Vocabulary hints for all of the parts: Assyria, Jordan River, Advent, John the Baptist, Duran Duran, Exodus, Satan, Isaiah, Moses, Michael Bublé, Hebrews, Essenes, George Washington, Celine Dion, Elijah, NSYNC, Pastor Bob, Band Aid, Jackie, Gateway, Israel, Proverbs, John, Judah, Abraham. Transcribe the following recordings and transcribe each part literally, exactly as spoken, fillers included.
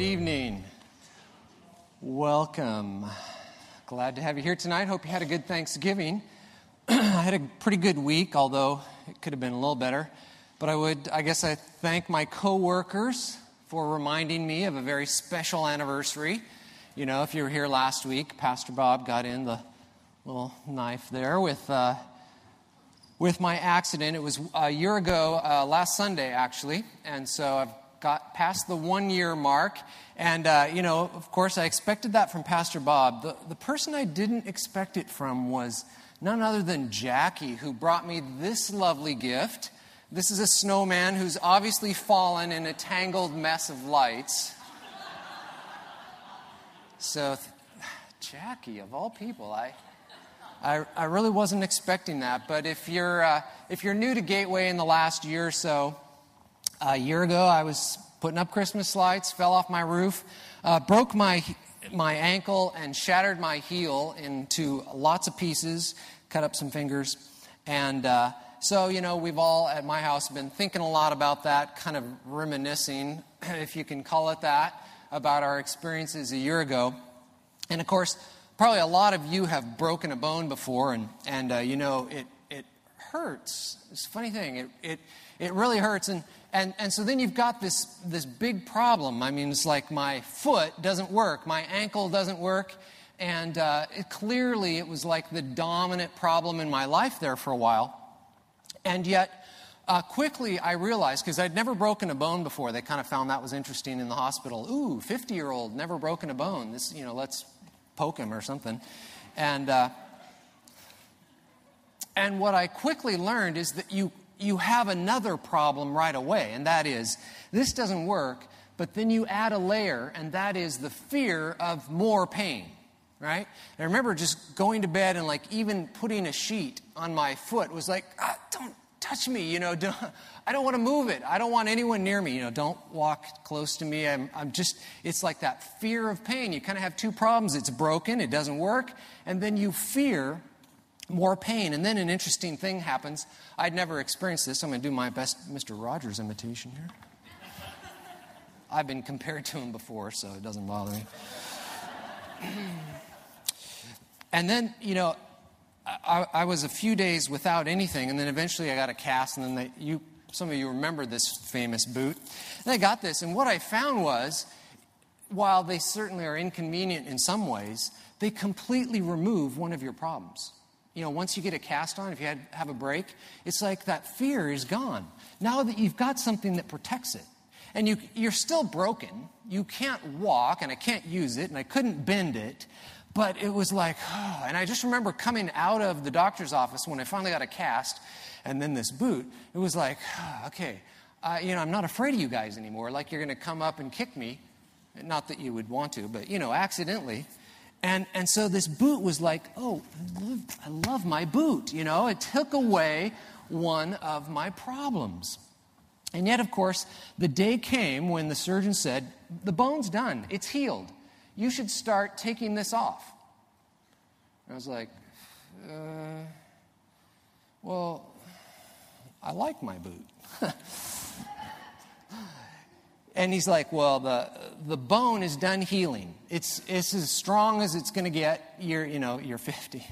Good evening. Welcome. Glad to have you here tonight. Hope you had a good Thanksgiving. I had a pretty good week, although it could have been a little better. But I would, I guess I thank my coworkers for reminding me of a very special anniversary. You know, if you were here last week, Pastor Bob got in the little knife there with uh, with my accident. It was a year ago, uh, last Sunday actually, and so I've got past the one-year mark. And, uh, you know, of course, I expected that from Pastor Bob. The, the person I didn't expect it from was none other than Jackie, who brought me this lovely gift. This is a snowman who's obviously fallen in a tangled mess of lights. So, th- Jackie, of all people, I... I, I really wasn't expecting that. But if you're uh, if you're new to Gateway in the last year or so, a year ago I was putting up Christmas lights, fell off my roof, uh, broke my my ankle and shattered my heel into lots of pieces, cut up some fingers, and uh, so you know we've all at my house been thinking a lot about that, kind of reminiscing, if you can call it that, about our experiences a year ago, and of course. Probably a lot of you have broken a bone before, and, and uh, you know, it it hurts. It's a funny thing. It it, it really hurts, and, and, and so then you've got this, this big problem. I mean, it's like my foot doesn't work, my ankle doesn't work, and uh, it, clearly it was like the dominant problem in my life there for a while. And yet, uh, quickly I realized, because I'd never broken a bone before. They kind of found that was interesting in the hospital. Ooh, fifty-year-old, never broken a bone. This, you know, let's... poke him or something. And uh, and what I quickly learned is that you you have another problem right away, and that is, this doesn't work, but then you add a layer, and that is the fear of more pain, right? And I remember just going to bed and like even putting a sheet on my foot was like, ah, don't touch me, you know, don't, I don't want to move it. I don't want anyone near me, you know, don't walk close to me. I'm, I'm just, it's like that fear of pain. You kind of have two problems. It's broken, it doesn't work, and then you fear more pain. And then an interesting thing happens. I'd never experienced this. I'm going to do my best Mister Rogers imitation here. I've been compared to him before, so it doesn't bother me. And then, you know, I, I was a few days without anything, and then eventually I got a cast, and then they, you, some of you remember this famous boot. And I got this, and what I found was, while they certainly are inconvenient in some ways, they completely remove one of your problems. You know, once you get a cast on, if you had, have a break, it's like that fear is gone. Now that you've got something that protects it, and you, you're still broken, you can't walk, and I can't use it, and I couldn't bend it, but it was like, oh, and I just remember coming out of the doctor's office when I finally got a cast and then this boot. It was like, oh, okay, uh, you know, I'm not afraid of you guys anymore. Like you're going to come up and kick me. Not that you would want to, but, you know, accidentally. And and so this boot was like, oh, I love, I love my boot. You know, it took away one of my problems. And yet, of course, the day came when the surgeon said, the bone's done. It's healed. You should start taking this off. And I was like, uh, well, I like my boot. And he's like, well, the the bone is done healing. It's it's as strong as it's going to get. You're, you know, you're fifty.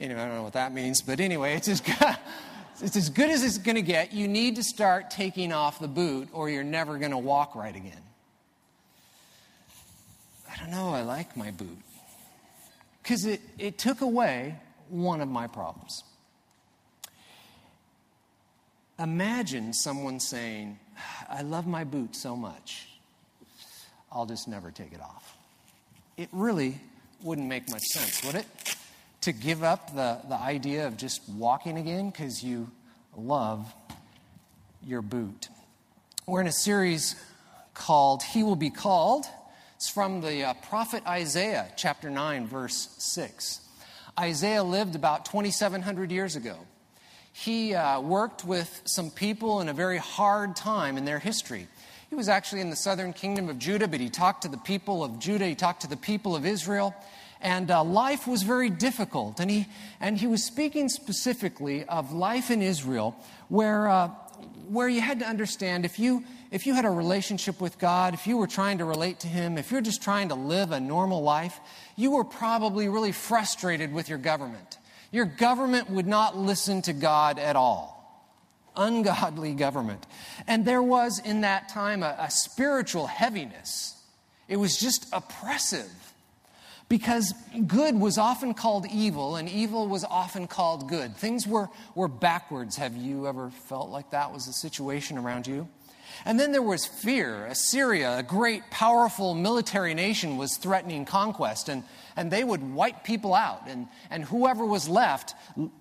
Anyway, I don't know what that means, but anyway, it's as good, it's as good as it's going to get. You need to start taking off the boot, or you're never going to walk right again. I don't know, I like my boot. Because it, it took away one of my problems. Imagine someone saying, I love my boot so much, I'll just never take it off. It really wouldn't make much sense, would it? To give up the, the idea of just walking again because you love your boot. We're in a series called He Will Be Called. It's from the uh, prophet Isaiah, chapter nine, verse six. Isaiah lived about twenty-seven hundred years ago. He uh, worked with some people in a very hard time in their history. He was actually in the southern kingdom of Judah, but he talked to the people of Judah, he talked to the people of Israel, and uh, life was very difficult. And he, and he was speaking specifically of life in Israel, where, uh, where you had to understand if you... if you had a relationship with God, if you were trying to relate to him, if you're just trying to live a normal life, you were probably really frustrated with your government. Your government would not listen to God at all. Ungodly government. And there was in that time a, a spiritual heaviness. It was just oppressive because good was often called evil and evil was often called good. Things were, were backwards. Have you ever felt like that was the situation around you? And then there was fear. Assyria, a great, powerful military nation, was threatening conquest, and, and they would wipe people out, and, and whoever was left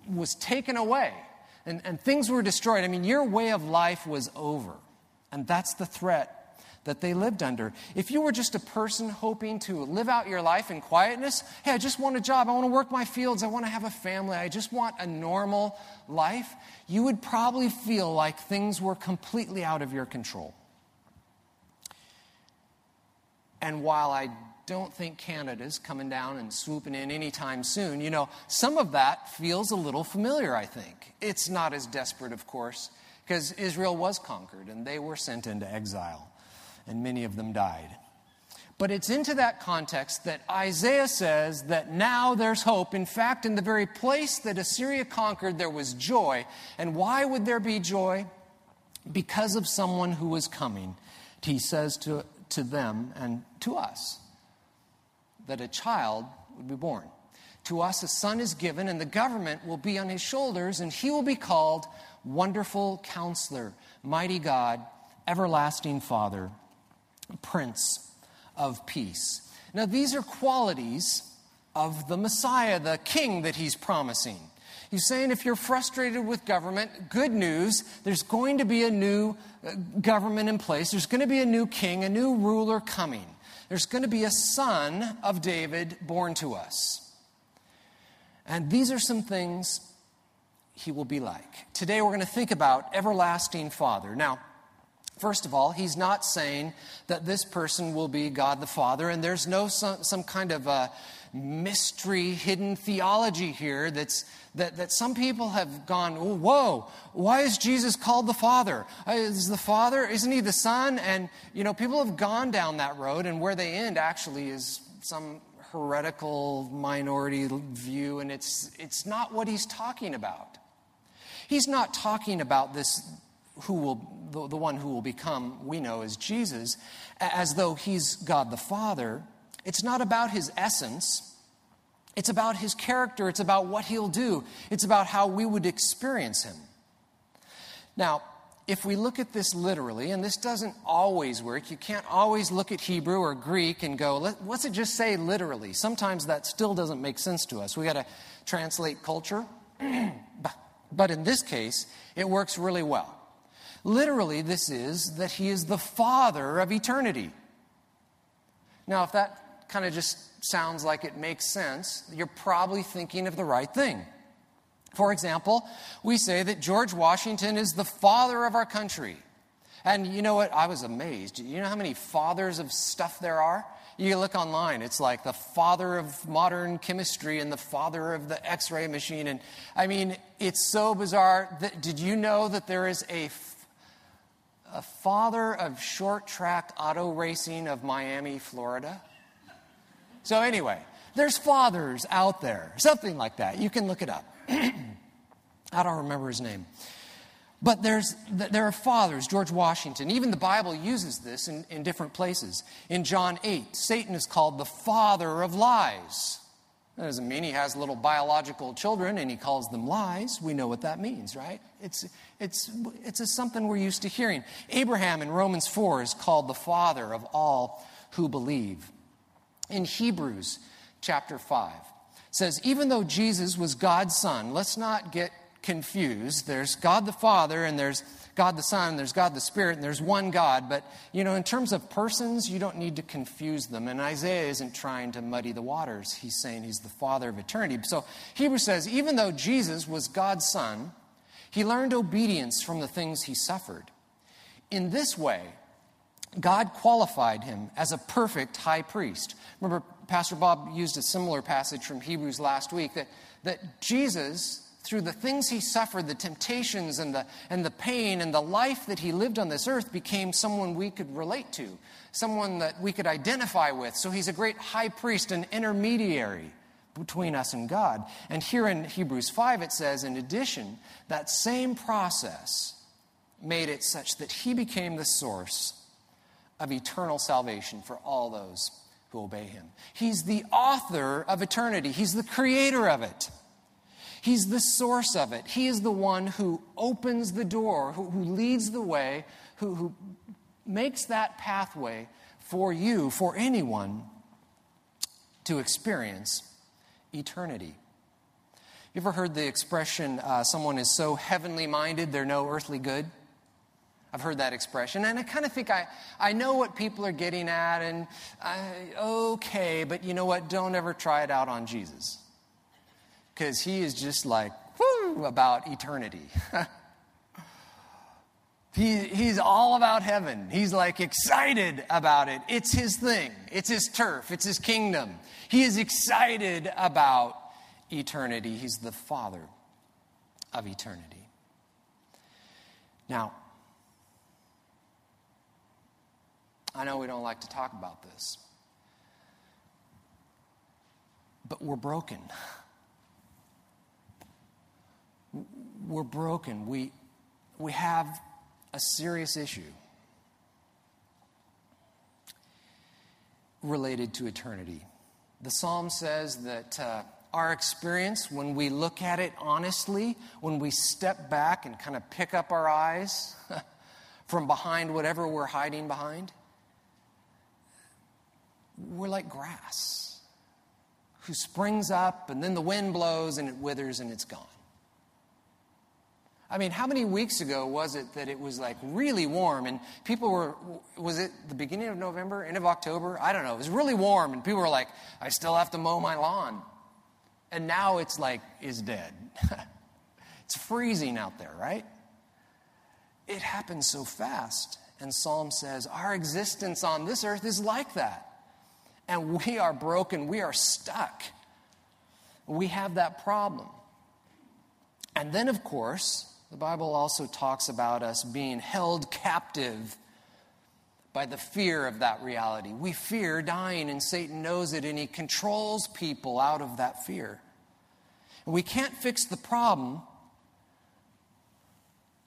was taken away, and, and things were destroyed. I mean, your way of life was over, and that's the threat that they lived under. If you were just a person hoping to live out your life in quietness, hey, I just want a job, I want to work my fields, I want to have a family, I just want a normal life, you would probably feel like things were completely out of your control. And while I don't think Canada's coming down and swooping in anytime soon, you know, some of that feels a little familiar, I think. It's not as desperate, of course, because Israel was conquered and they were sent into exile. And many of them died. But it's into that context that Isaiah says that now there's hope. In fact, in the very place that Assyria conquered, there was joy. And why would there be joy? Because of someone who was coming. He says to, to them and to us that a child would be born. To us a son is given, and the government will be on his shoulders, and he will be called Wonderful Counselor, Mighty God, Everlasting Father, Prince of Peace. Now, these are qualities of the Messiah, the King that he's promising. He's saying if you're frustrated with government, good news, there's going to be a new government in place. There's going to be a new king, a new ruler coming. There's going to be a son of David born to us. And these are some things he will be like. Today, we're going to think about Everlasting Father. Now, first of all, he's not saying that this person will be God the Father, and there's no some, some kind of a mystery, hidden theology here that's, that, that some people have gone, oh, whoa, why is Jesus called the Father? Is the Father, isn't he the Son? And, you know, people have gone down that road, and where they end actually is some heretical minority view, and it's, it's not what he's talking about. He's not talking about this who will The, the one who will become, we know, is Jesus, as though he's God the Father. It's not about his essence. It's about his character. It's about what he'll do. It's about how we would experience him. Now, if we look at this literally, and this doesn't always work, you can't always look at Hebrew or Greek and go, Let, what's it just say literally? Sometimes that still doesn't make sense to us. We got to translate culture. but, but in this case, it works really well. Literally, this is that he is the Father of eternity. Now, if that kind of just sounds like it makes sense, you're probably thinking of the right thing. For example, we say that George Washington is the father of our country. And you know what? I was amazed. You know how many fathers of stuff there are? You look online, it's like the father of modern chemistry and the father of the x-ray machine. And I mean, it's so bizarre. That, did you know that there is a A father of short track auto racing of Miami, Florida? So anyway, there's fathers out there, something like that. You can look it up. I don't remember his name. But there's, there are fathers, George Washington. Even the Bible uses this in, in different places. In John eight, Satan is called the father of lies. That doesn't mean he has little biological children and he calls them lies. We know what that means, right? It's, it's, it's a something we're used to hearing. Abraham in Romans four is called the father of all who believe. In Hebrews chapter five, it says, even though Jesus was God's son, let's not get confused. There's God the Father and there's God the Son and there's God the Spirit and there's one God. But, you know, in terms of persons, you don't need to confuse them. And Isaiah isn't trying to muddy the waters. He's saying he's the Father of eternity. So Hebrews says, even though Jesus was God's Son, he learned obedience from the things he suffered. In this way, God qualified him as a perfect high priest. Remember, Pastor Bob used a similar passage from Hebrews last week that, that Jesus through the things he suffered, the temptations and the, and the pain and the life that he lived on this earth, became someone we could relate to, someone that we could identify with. So he's a great high priest, an intermediary between us and God. And here in Hebrews five, it says, in addition, that same process made it such that he became the source of eternal salvation for all those who obey him. He's the author of eternity. He's the creator of it. He's the source of it. He is the one who opens the door, who, who leads the way, who, who makes that pathway for you, for anyone, to experience eternity. You ever heard the expression, uh, someone is so heavenly minded, they're no earthly good? I've heard that expression, and I kind of think I, I know what people are getting at, and I, okay, but you know what? Don't ever try it out on Jesus, because he is just like, woo, about eternity. he, he's all about heaven. He's like excited about it. It's his thing. It's his turf. It's his kingdom. He is excited about eternity. He's the father of eternity. Now, I know we don't like to talk about this, but we're broken. We're broken. We, we have a serious issue related to eternity. The Psalm says that uh, our experience, when we look at it honestly, when we step back and kind of pick up our eyes from behind whatever we're hiding behind, we're like grass who springs up, and then the wind blows and it withers and it's gone. I mean, how many weeks ago was it that it was like really warm and people were, was it the beginning of November, end of October? I don't know. It was really warm and people were like, I still have to mow my lawn. And now it's like, it's dead. It's freezing out there, right? It happens so fast. And Psalm says our existence on this earth is like that. And we are broken. We are stuck. We have that problem. And then, of course, the Bible also talks about us being held captive by the fear of that reality. We fear dying, and Satan knows it, and he controls people out of that fear. And we can't fix the problem,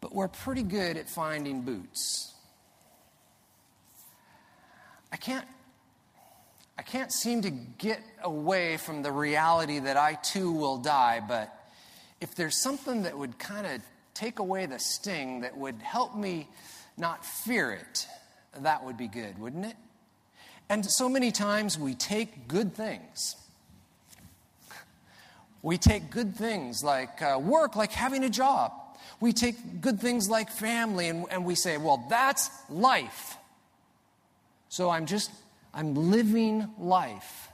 but we're pretty good at finding boots. I can't I can't seem to get away from the reality that I too will die, but if there's something that would kind of take away the sting, that would help me not fear it, that would be good, wouldn't it? And so many times we take good things. We take good things like uh, work, like having a job. We take good things like family, and, and we say, well, that's life. So I'm just... I'm living life.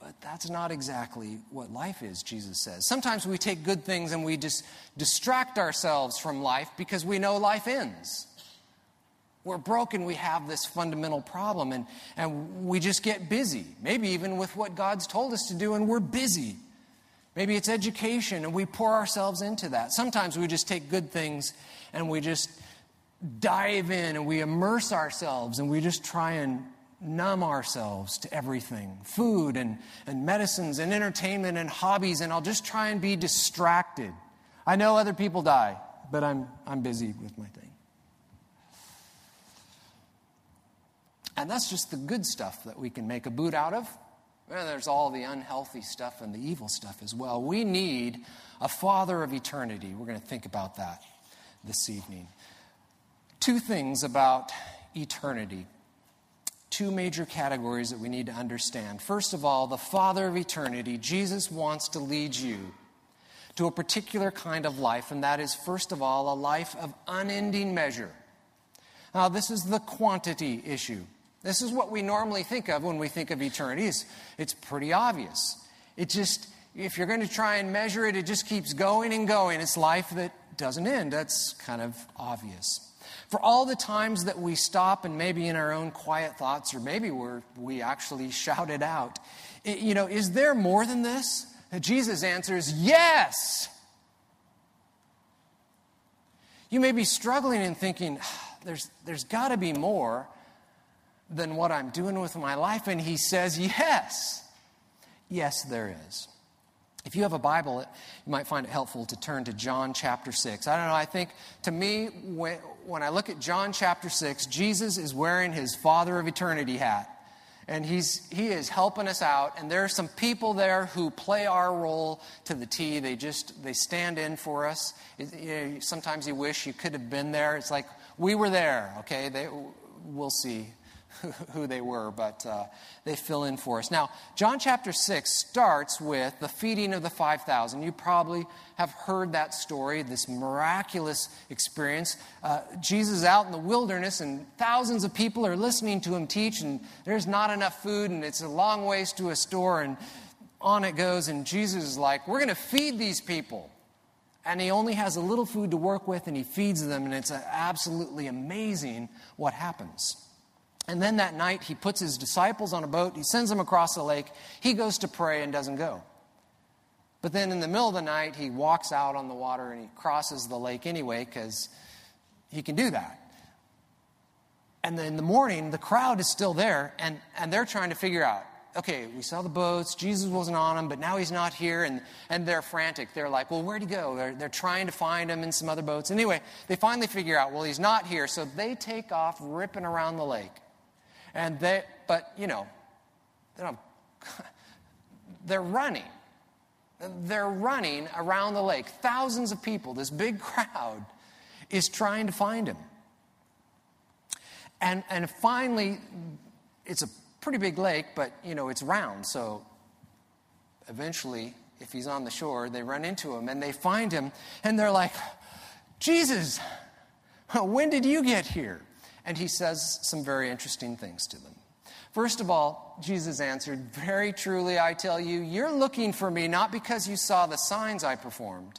But that's not exactly what life is, Jesus says. Sometimes we take good things and we just distract ourselves from life because we know life ends. We're broken. We have this fundamental problem, and, and we just get busy, maybe even with what God's told us to do, and we're busy. Maybe it's education, and we pour ourselves into that. Sometimes we just take good things and we just dive in and we immerse ourselves and we just try and numb ourselves to everything. Food and, and medicines and entertainment and hobbies, and I'll just try and be distracted. I know other people die, but I'm I'm busy with my thing. And that's just the good stuff that we can make a boot out of. Well, there's all the unhealthy stuff and the evil stuff as well. We need a father of eternity. We're going to think about that this evening. Two things about eternity. Two major categories that we need to understand. First of all, the Father of eternity, Jesus, wants to lead you to a particular kind of life, and that is, first of all, a life of unending measure. Now, this is the quantity issue. This is what we normally think of when we think of eternity. It's, it's pretty obvious. It just, if you're going to try and measure it, it just keeps going and going. It's life that doesn't end. That's kind of obvious. For all the times that we stop and maybe in our own quiet thoughts, or maybe we're, we actually shout it out, you know, is there more than this? And Jesus answers, yes. You may be struggling and thinking, there's, there's got to be more than what I'm doing with my life. And he says, yes. Yes, there is. If you have a Bible, you might find it helpful to turn to John chapter six. I don't know, I think to me, when, when I look at John chapter six, Jesus is wearing his Father of Eternity hat. And he's he is helping us out. And there are some people there who play our role to the T. They just, they stand in for us. It, you know, sometimes you wish you could have been there. It's like, we were there, okay? They, we'll see who they were, but uh, they fill in for us. Now, John chapter six starts with the feeding of the five thousand. You probably have heard that story, this miraculous experience. Uh, Jesus is out in the wilderness, and thousands of people are listening to him teach, and there's not enough food, and it's a long ways to a store, and on it goes, and Jesus is like, we're going to feed these people. And he only has a little food to work with, and he feeds them, and it's absolutely amazing what happens. And then that night, he puts his disciples on a boat. He sends them across the lake. He goes to pray and doesn't go. But then in the middle of the night, he walks out on the water and he crosses the lake anyway because he can do that. And then in the morning, the crowd is still there, and, and they're trying to figure out, okay, we saw the boats. Jesus wasn't on them, but now he's not here. And, and they're frantic. They're like, well, where'd he go? They're, they're trying to find him in some other boats. Anyway, they finally figure out, well, he's not here. So they take off ripping around the lake. And they, but, you know, they don't, they're running. They're running around the lake. Thousands of people, this big crowd, is trying to find him. And, and finally, it's a pretty big lake, but, you know, it's round. So eventually, if he's on the shore, they run into him and they find him. And they're like, Jesus, when did you get here? And he says some very interesting things to them. First of all, Jesus answered, very truly I tell you, you're looking for me not because you saw the signs I performed,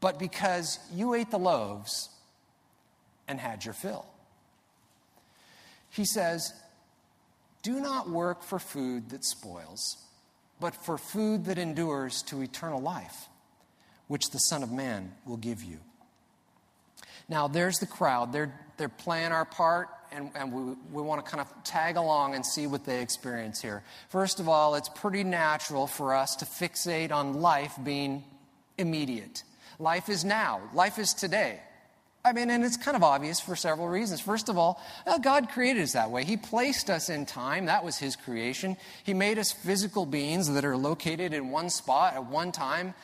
but because you ate the loaves and had your fill. He says, do not work for food that spoils, but for food that endures to eternal life, which the Son of Man will give you. Now, there's the crowd. They're, they're playing our part, and, and we, we want to kind of tag along and see what they experience here. First of all, it's pretty natural for us to fixate on life being immediate. Life is now. Life is today. I mean, and it's kind of obvious for several reasons. First of all, well, God created us that way. He placed us in time. That was his creation. He made us physical beings that are located in one spot at one time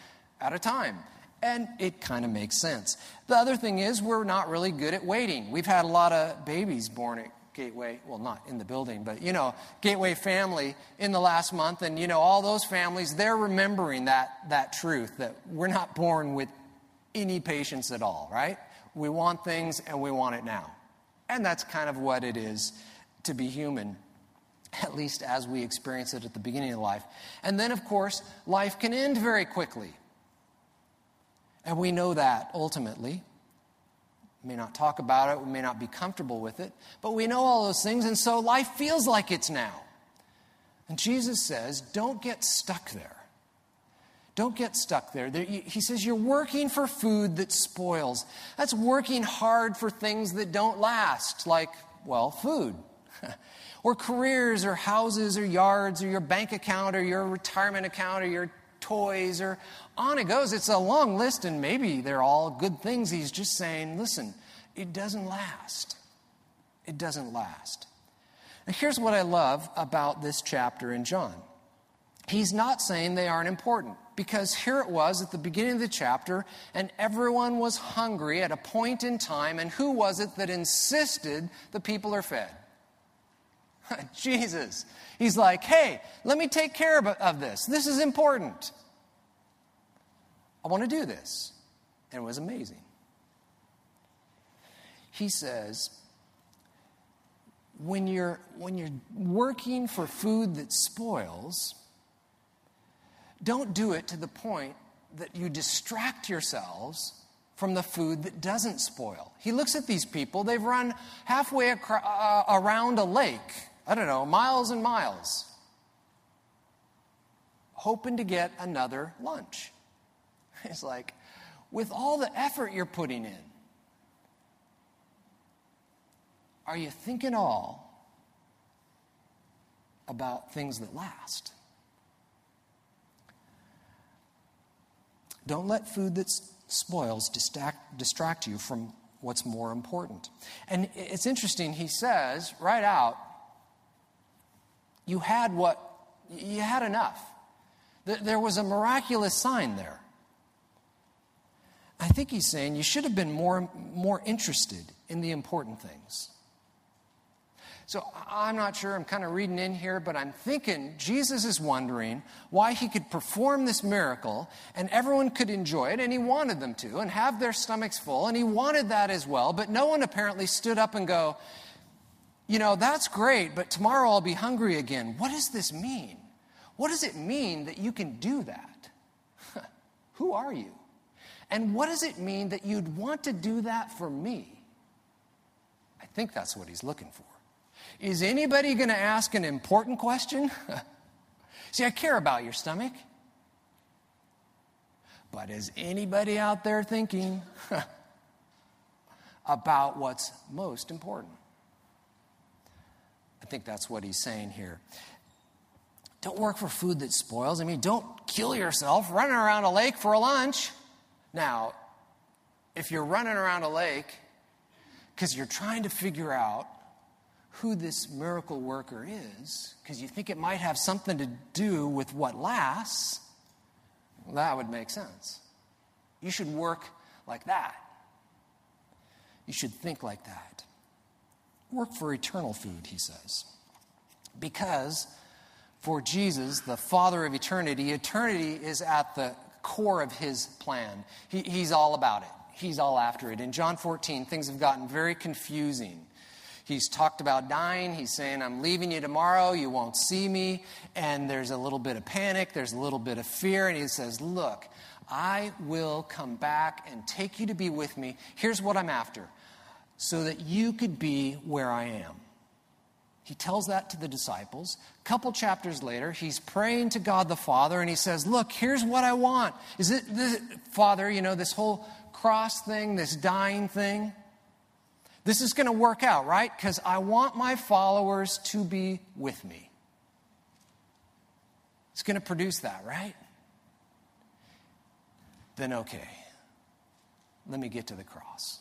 at a time. And it kind of makes sense. The other thing is we're not really good at waiting. We've had a lot of babies born at Gateway. Well, not in the building, but, you know, Gateway family in the last month. And, you know, all those families, they're remembering that, that truth, that we're not born with any patience at all, right? We want things and we want it now. And that's kind of what it is to be human, at least as we experience it at the beginning of life. And then, of course, life can end very quickly. And we know that ultimately. We may not talk about it. We may not be comfortable with it. But we know all those things. And so life feels like it's now. And Jesus says, don't get stuck there. Don't get stuck there. He says, you're working for food that spoils. That's working hard for things that don't last, like, well, food. Or careers or houses or yards or your bank account or your retirement account or your toys, or on it goes. It's a long list, and maybe they're all good things. He's just saying, listen, it doesn't last. It doesn't last. And here's what I love about this chapter in John. He's not saying they aren't important, because here it was at the beginning of the chapter, and everyone was hungry at a point in time, and who was it that insisted the people are fed? Jesus. He's like, hey, let me take care of, of this. This is important. I want to do this. And it was amazing. He says, when you're, when you're working for food that spoils, don't do it to the point that you distract yourselves from the food that doesn't spoil. He looks at these people. They've run halfway acro- uh, around a lake. I don't know, miles and miles, hoping to get another lunch. It's like, with all the effort you're putting in, are you thinking all about things that last? Don't let food that spoils distract, distract you from what's more important. And it's interesting, he says right out, you had what, you had enough. There was a miraculous sign there. I think he's saying you should have been more, more interested in the important things. So I'm not sure, I'm kind of reading in here, but I'm thinking Jesus is wondering why he could perform this miracle and everyone could enjoy it, and he wanted them to, and have their stomachs full, and he wanted that as well, but no one apparently stood up and go, you know, that's great, but tomorrow I'll be hungry again. What does this mean? What does it mean that you can do that? Who are you? And what does it mean that you'd want to do that for me? I think that's what he's looking for. Is anybody going to ask an important question? See, I care about your stomach. But is anybody out there thinking about what's most important? I think that's what he's saying here. Don't work for food that spoils. I mean, don't kill yourself running around a lake for a lunch. Now, if you're running around a lake because you're trying to figure out who this miracle worker is, because you think it might have something to do with what lasts, well, that would make sense. You should work like that. You should think like that. Work for eternal food, he says. Because for Jesus, the Father of eternity, eternity is at the core of his plan. He, he's all about it. He's all after it. In John fourteen, things have gotten very confusing. He's talked about dying. He's saying, I'm leaving you tomorrow. You won't see me. And there's a little bit of panic. There's a little bit of fear. And he says, look, I will come back and take you to be with me. Here's what I'm after, so that you could be where I am. He tells that to the disciples. A couple chapters later, he's praying to God the Father, and he says, look, here's what I want. Is it, this, Father, you know, this whole cross thing, this dying thing, this is going to work out, right? Because I want my followers to be with me. It's going to produce that, right? Then okay, let me get to the cross.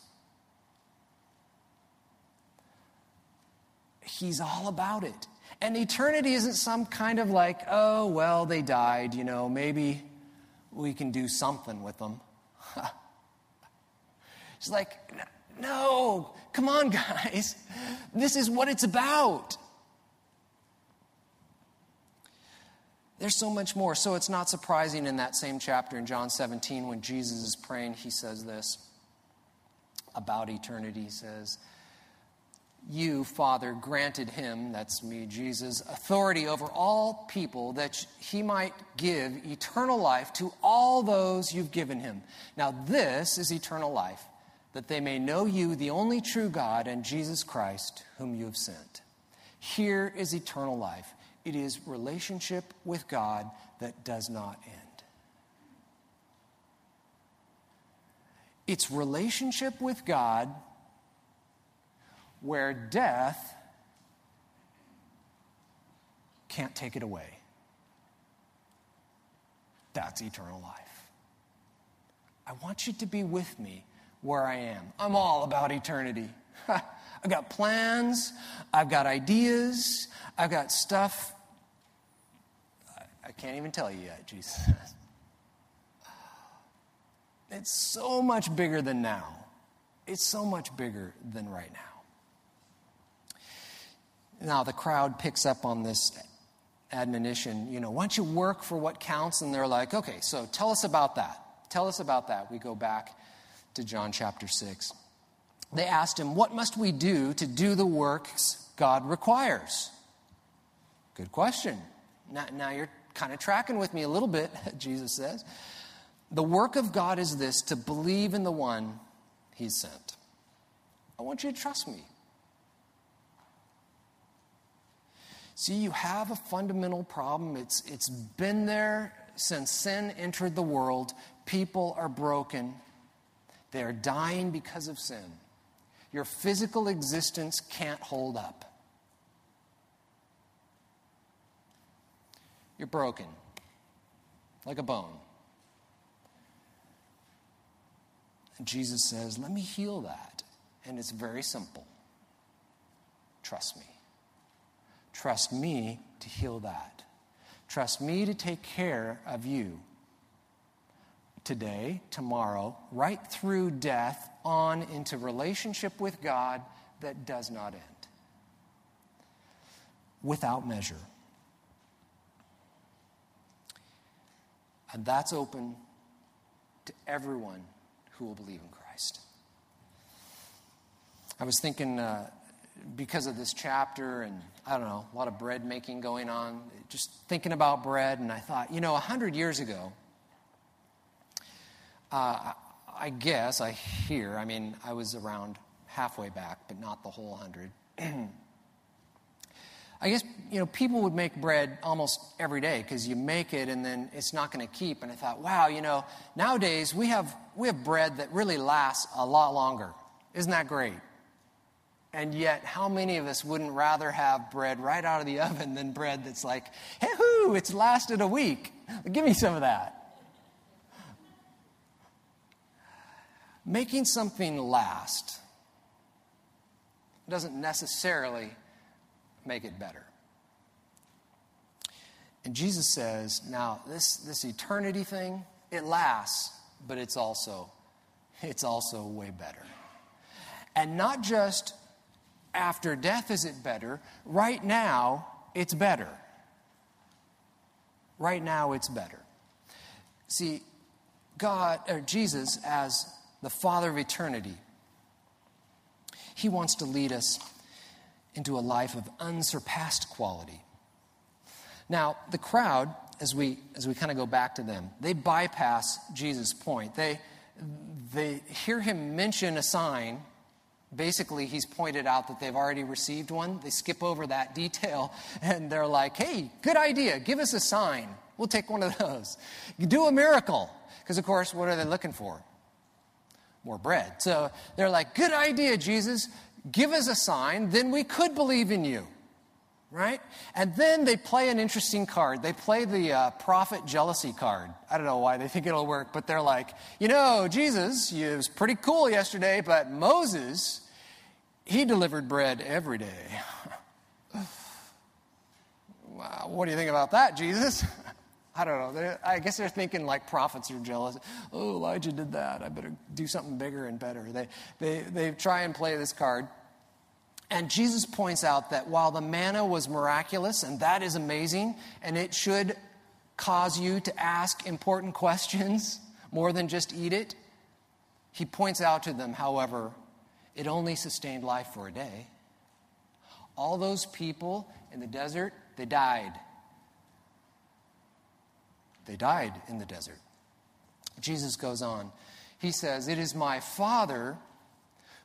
He's all about it. And eternity isn't some kind of like, oh, well, they died, you know, maybe we can do something with them. It's like, no, come on, guys. This is what it's about. There's so much more. So it's not surprising in that same chapter in John seventeen, when Jesus is praying, he says this about eternity. He says, you, Father, granted him, that's me, Jesus, authority over all people, that he might give eternal life to all those you've given him. Now this is eternal life, that they may know you, the only true God, and Jesus Christ, whom you have sent. Here is eternal life. It is relationship with God that does not end. It's relationship with God where death can't take it away. That's eternal life. I want you to be with me where I am. I'm all about eternity. I've got plans. I've got ideas. I've got stuff. I can't even tell you yet, Jesus. It's so much bigger than now. It's so much bigger than right now. Now, the crowd picks up on this admonition. You know, why don't you work for what counts? And they're like, okay, so tell us about that. Tell us about that. We go back to John chapter six. They asked him, what must we do to do the works God requires? Good question. Now, now you're kind of tracking with me a little bit, Jesus says. The work of God is this, to believe in the one he sent. I want you to trust me. See, you have a fundamental problem. It's, it's been there since sin entered the world. People are broken. They are dying because of sin. Your physical existence can't hold up. You're broken, like a bone. And Jesus says, let me heal that. And it's very simple. Trust me. Trust me to heal that. Trust me to take care of you today, tomorrow, right through death, on into relationship with God that does not end. Without measure. And that's open to everyone who will believe in Christ. I was thinking, uh, because of this chapter and, I don't know, a lot of bread making going on, just thinking about bread, and I thought, you know, one hundred years ago, uh, I guess, I hear, I mean, I was around halfway back, but not the whole one hundred. I guess, you know, people would make bread almost every day because you make it and then it's not going to keep. And I thought, wow, you know, nowadays we have we have bread that really lasts a lot longer. Isn't that great? And yet, how many of us wouldn't rather have bread right out of the oven than bread that's like, hey, hoo, it's lasted a week. Give me some of that. Making something last doesn't necessarily make it better. And Jesus says, now this, this eternity thing, it lasts, but it's also, it's also way better. And not just after death is it better, right now it's better. Right now it's better. See, God, or Jesus, as the Father of eternity, he wants to lead us into a life of unsurpassed quality. Now, the crowd, as we as we kind of go back to them, they bypass Jesus' point. They they hear him mention a sign. Basically, he's pointed out that they've already received one. They skip over that detail, and they're like, hey, good idea. Give us a sign. We'll take one of those. Do a miracle. Because, of course, what are they looking for? More bread. So they're like, good idea, Jesus. Give us a sign, then we could believe in you, right? And then they play an interesting card. They play the uh, prophet jealousy card. I don't know why they think it'll work, but they're like, you know, Jesus, it was pretty cool yesterday, but Moses, he delivered bread every day. Wow, what do you think about that, Jesus? I don't know. They're, I guess they're thinking like prophets are jealous. Oh, Elijah did that. I better do something bigger and better. They, they, they try and play this card. And Jesus points out that while the manna was miraculous, and that is amazing, and it should cause you to ask important questions more than just eat it, he points out to them, however, it only sustained life for a day. All those people in the desert, they died. They died in the desert. Jesus goes on. He says, it is my Father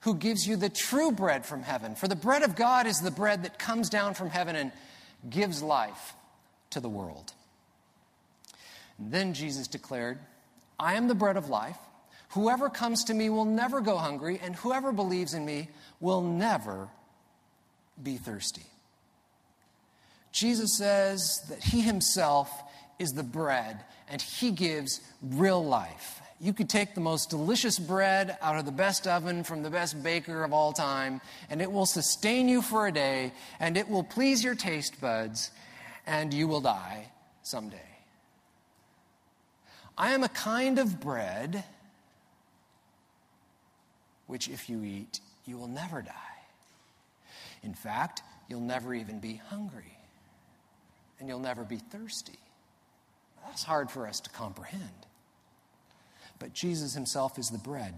who gives you the true bread from heaven. For the bread of God is the bread that comes down from heaven and gives life to the world. And then Jesus declared, I am the bread of life. Whoever comes to me will never go hungry, and whoever believes in me will never be thirsty. Jesus says that he himself is the bread, and he gives real life. You could take the most delicious bread out of the best oven from the best baker of all time, and it will sustain you for a day, and it will please your taste buds, and you will die someday. I am a kind of bread which if you eat, you will never die. In fact, you'll never even be hungry, and you'll never be thirsty. That's hard for us to comprehend. But Jesus himself is the bread.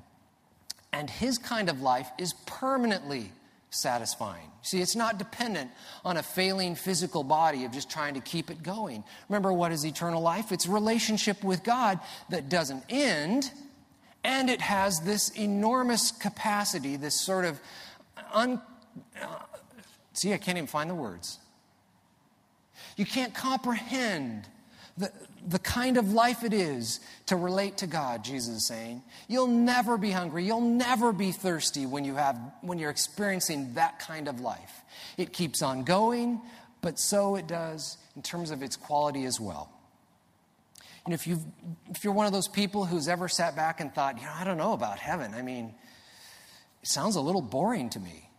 And his kind of life is permanently satisfying. See, it's not dependent on a failing physical body of just trying to keep it going. Remember, what is eternal life? It's relationship with God that doesn't end. And it has this enormous capacity, this sort of... Un- uh, see, I can't even find the words. You can't comprehend the, the kind of life it is to relate to God, Jesus is saying. You'll never be hungry. You'll never be thirsty when, you have, when you're experiencing that kind of life. It keeps on going, but so it does in terms of its quality as well. And if, you've, if you're one of those people who's ever sat back and thought, you know, I don't know about heaven. I mean, it sounds a little boring to me.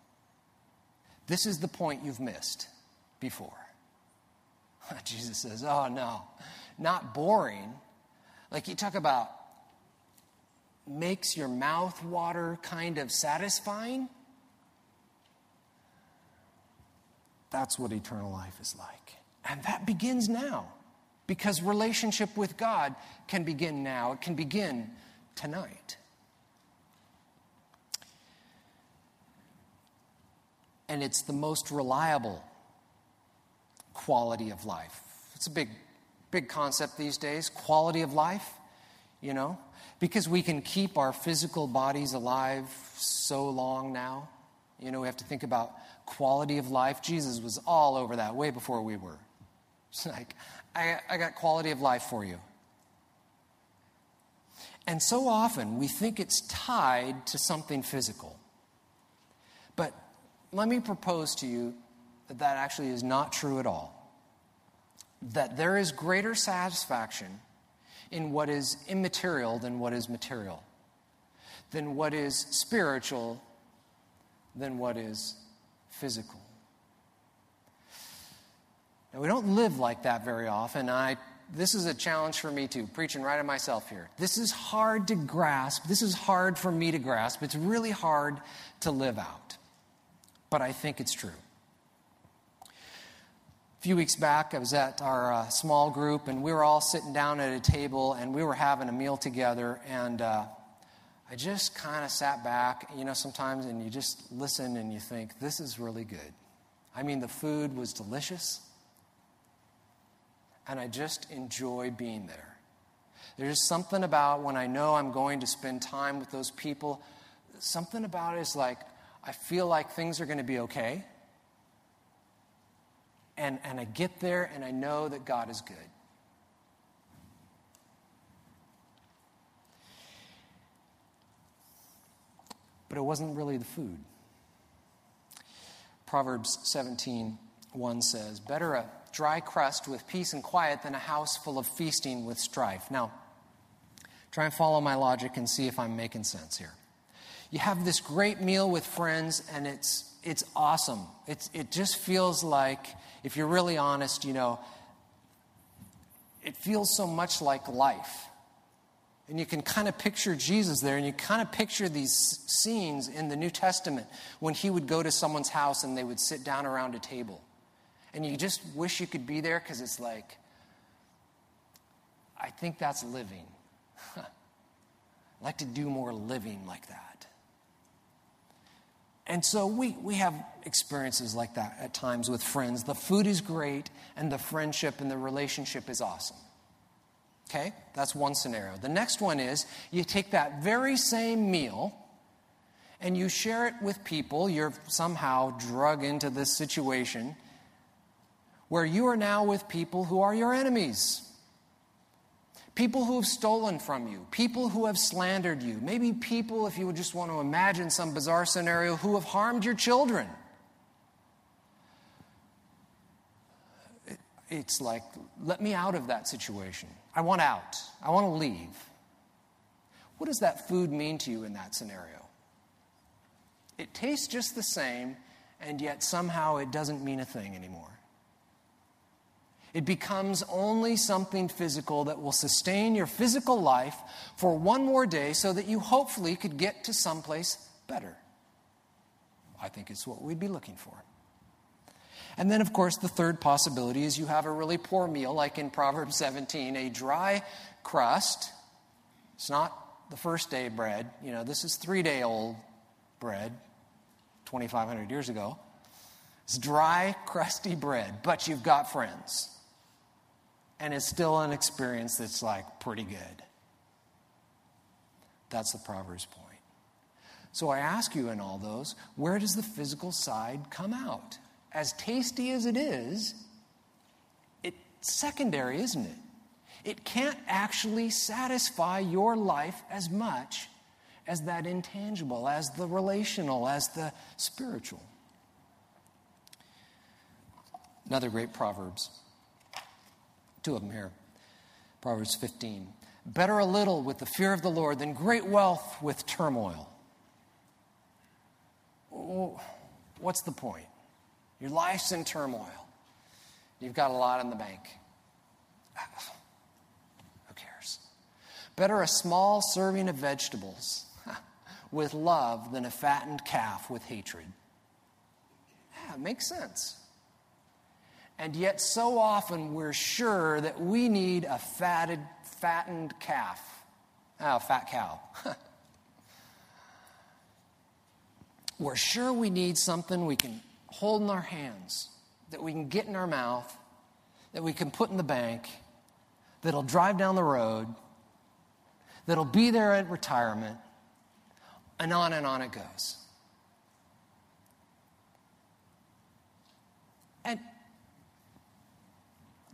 This is the point you've missed before. Jesus says, oh, no, not boring. Like you talk about makes your mouth water kind of satisfying. That's what eternal life is like. And that begins now. Because relationship with God can begin now. It can begin tonight. And it's the most reliable quality of life. It's a big, big concept these days, quality of life, you know, because we can keep our physical bodies alive so long now. You know, we have to think about quality of life. Jesus was all over that way before we were. It's like, I, I got quality of life for you. And so often we think it's tied to something physical. But let me propose to you that that actually is not true at all. That there is greater satisfaction in what is immaterial than what is material, than what is spiritual, than what is physical. Now, we don't live like that very often. I, this is a challenge for me, too, preaching right at myself here. This is hard to grasp. This is hard for me to grasp. It's really hard to live out. But I think it's true. A few weeks back, I was at our uh, small group, and we were all sitting down at a table, and we were having a meal together, and uh, I just kind of sat back, you know, sometimes, and you just listen, and you think, this is really good. I mean, the food was delicious. And I just enjoy being there. There's something about when I know I'm going to spend time with those people, something about it is like, I feel like things are going to be okay. And, and I get there and I know that God is good. But it wasn't really the food. Proverbs seventeen one says, better a dry crust with peace and quiet than a house full of feasting with strife. Now, try and follow my logic and see if I'm making sense here. You have this great meal with friends, and it's it's awesome. It's it just feels like, if you're really honest, you know, it feels so much like life. And you can kind of picture Jesus there, and you kind of picture these scenes in the New Testament when he would go to someone's house and they would sit down around a table. And you just wish you could be there because it's like, I think that's living. I'd like to do more living like that. And so we, we have experiences like that at times with friends. The food is great, and the friendship and the relationship is awesome. Okay? That's one scenario. The next one is you take that very same meal and you share it with people. You're somehow drug into this situation where you are now with people who are your enemies, people who have stolen from you, people who have slandered you, maybe people, if you would just want to imagine some bizarre scenario, who have harmed your children. It's like, let me out of that situation. I want out. I want to leave. What does that food mean to you in that scenario? It tastes just the same, and yet somehow it doesn't mean a thing anymore. It becomes only something physical that will sustain your physical life for one more day so that you hopefully could get to someplace better. I think it's what we'd be looking for. And then, of course, the third possibility is you have a really poor meal, like in Proverbs seventeen, a dry crust. It's not the first day bread. You know, this is three-day-old bread, twenty-five hundred years ago. It's dry, crusty bread, but you've got friends. And it's still an experience that's like pretty good. That's the Proverbs point. So I ask you in all those, where does the physical side come out? As tasty as it is, secondary, isn't it? It can't actually satisfy your life as much as that intangible, as the relational, as the spiritual. Another great Proverbs. Two of them here. Proverbs fifteen. Better a little with the fear of the Lord than great wealth with turmoil. Oh, what's the point? Your life's in turmoil. You've got a lot in the bank. Who cares? Better a small serving of vegetables with love than a fattened calf with hatred. Yeah, it makes sense. And yet so often we're sure that we need a fatted, fattened calf. Oh, fat cow. We're sure we need something we can hold in our hands, that we can get in our mouth, that we can put in the bank, that'll drive down the road, that'll be there at retirement, and on and on it goes. And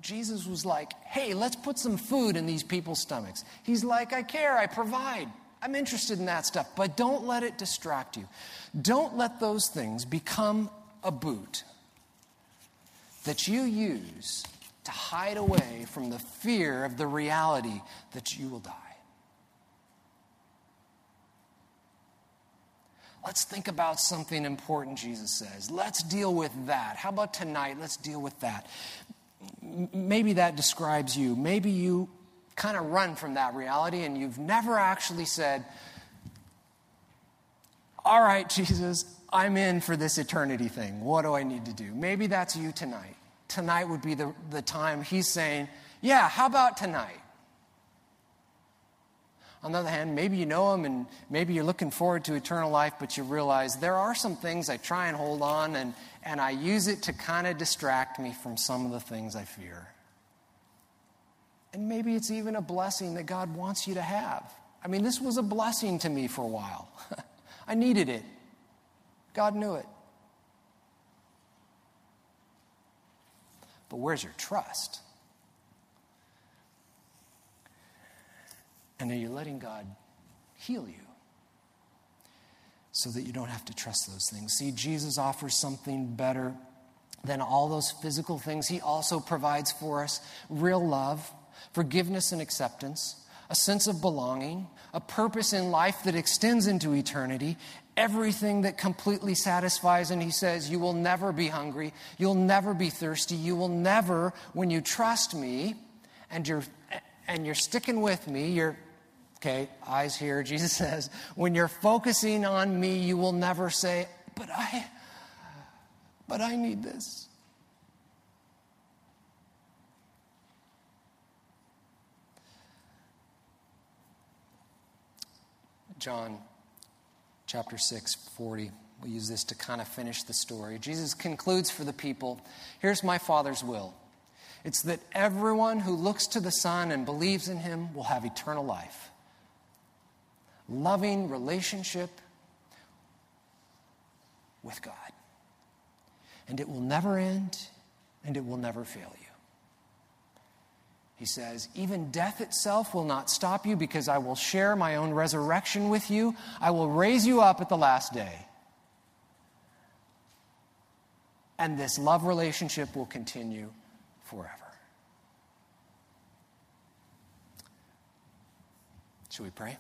Jesus was like, hey, let's put some food in these people's stomachs. He's like, I care, I provide. I'm interested in that stuff, but don't let it distract you. Don't let those things become a boot that you use to hide away from the fear of the reality that you will die. Let's think about something important, Jesus says. Let's deal with that. How about tonight? Let's deal with that. Maybe that describes you. Maybe you kind of run from that reality and you've never actually said, all right, Jesus, I'm in for this eternity thing. What do I need to do? Maybe that's you tonight. Tonight would be the, the time he's saying, yeah, how about tonight? On the other hand, maybe you know him and maybe you're looking forward to eternal life, but you realize there are some things I try and hold on and, and I use it to kind of distract me from some of the things I fear. And maybe it's even a blessing that God wants you to have. I mean, this was a blessing to me for a while. I needed it. God knew it. But where's your trust? And are you letting God heal you so that you don't have to trust those things? See, Jesus offers something better than all those physical things. He also provides for us real love, forgiveness and acceptance, a sense of belonging, a purpose in life that extends into eternity, everything that completely satisfies. And he says, you will never be hungry. You'll never be thirsty. You will never, when you trust me and you're and you're sticking with me, you're, okay, eyes here, Jesus says, when you're focusing on me, you will never say, but I, but I need this. John chapter six, forty. We use this to kind of finish the story. Jesus concludes for the people, here's my Father's will. It's that everyone who looks to the Son and believes in him will have eternal life. Loving relationship with God. And it will never end, and it will never fail you. He says, even death itself will not stop you because I will share my own resurrection with you. I will raise you up at the last day. And this love relationship will continue forever. Should we pray?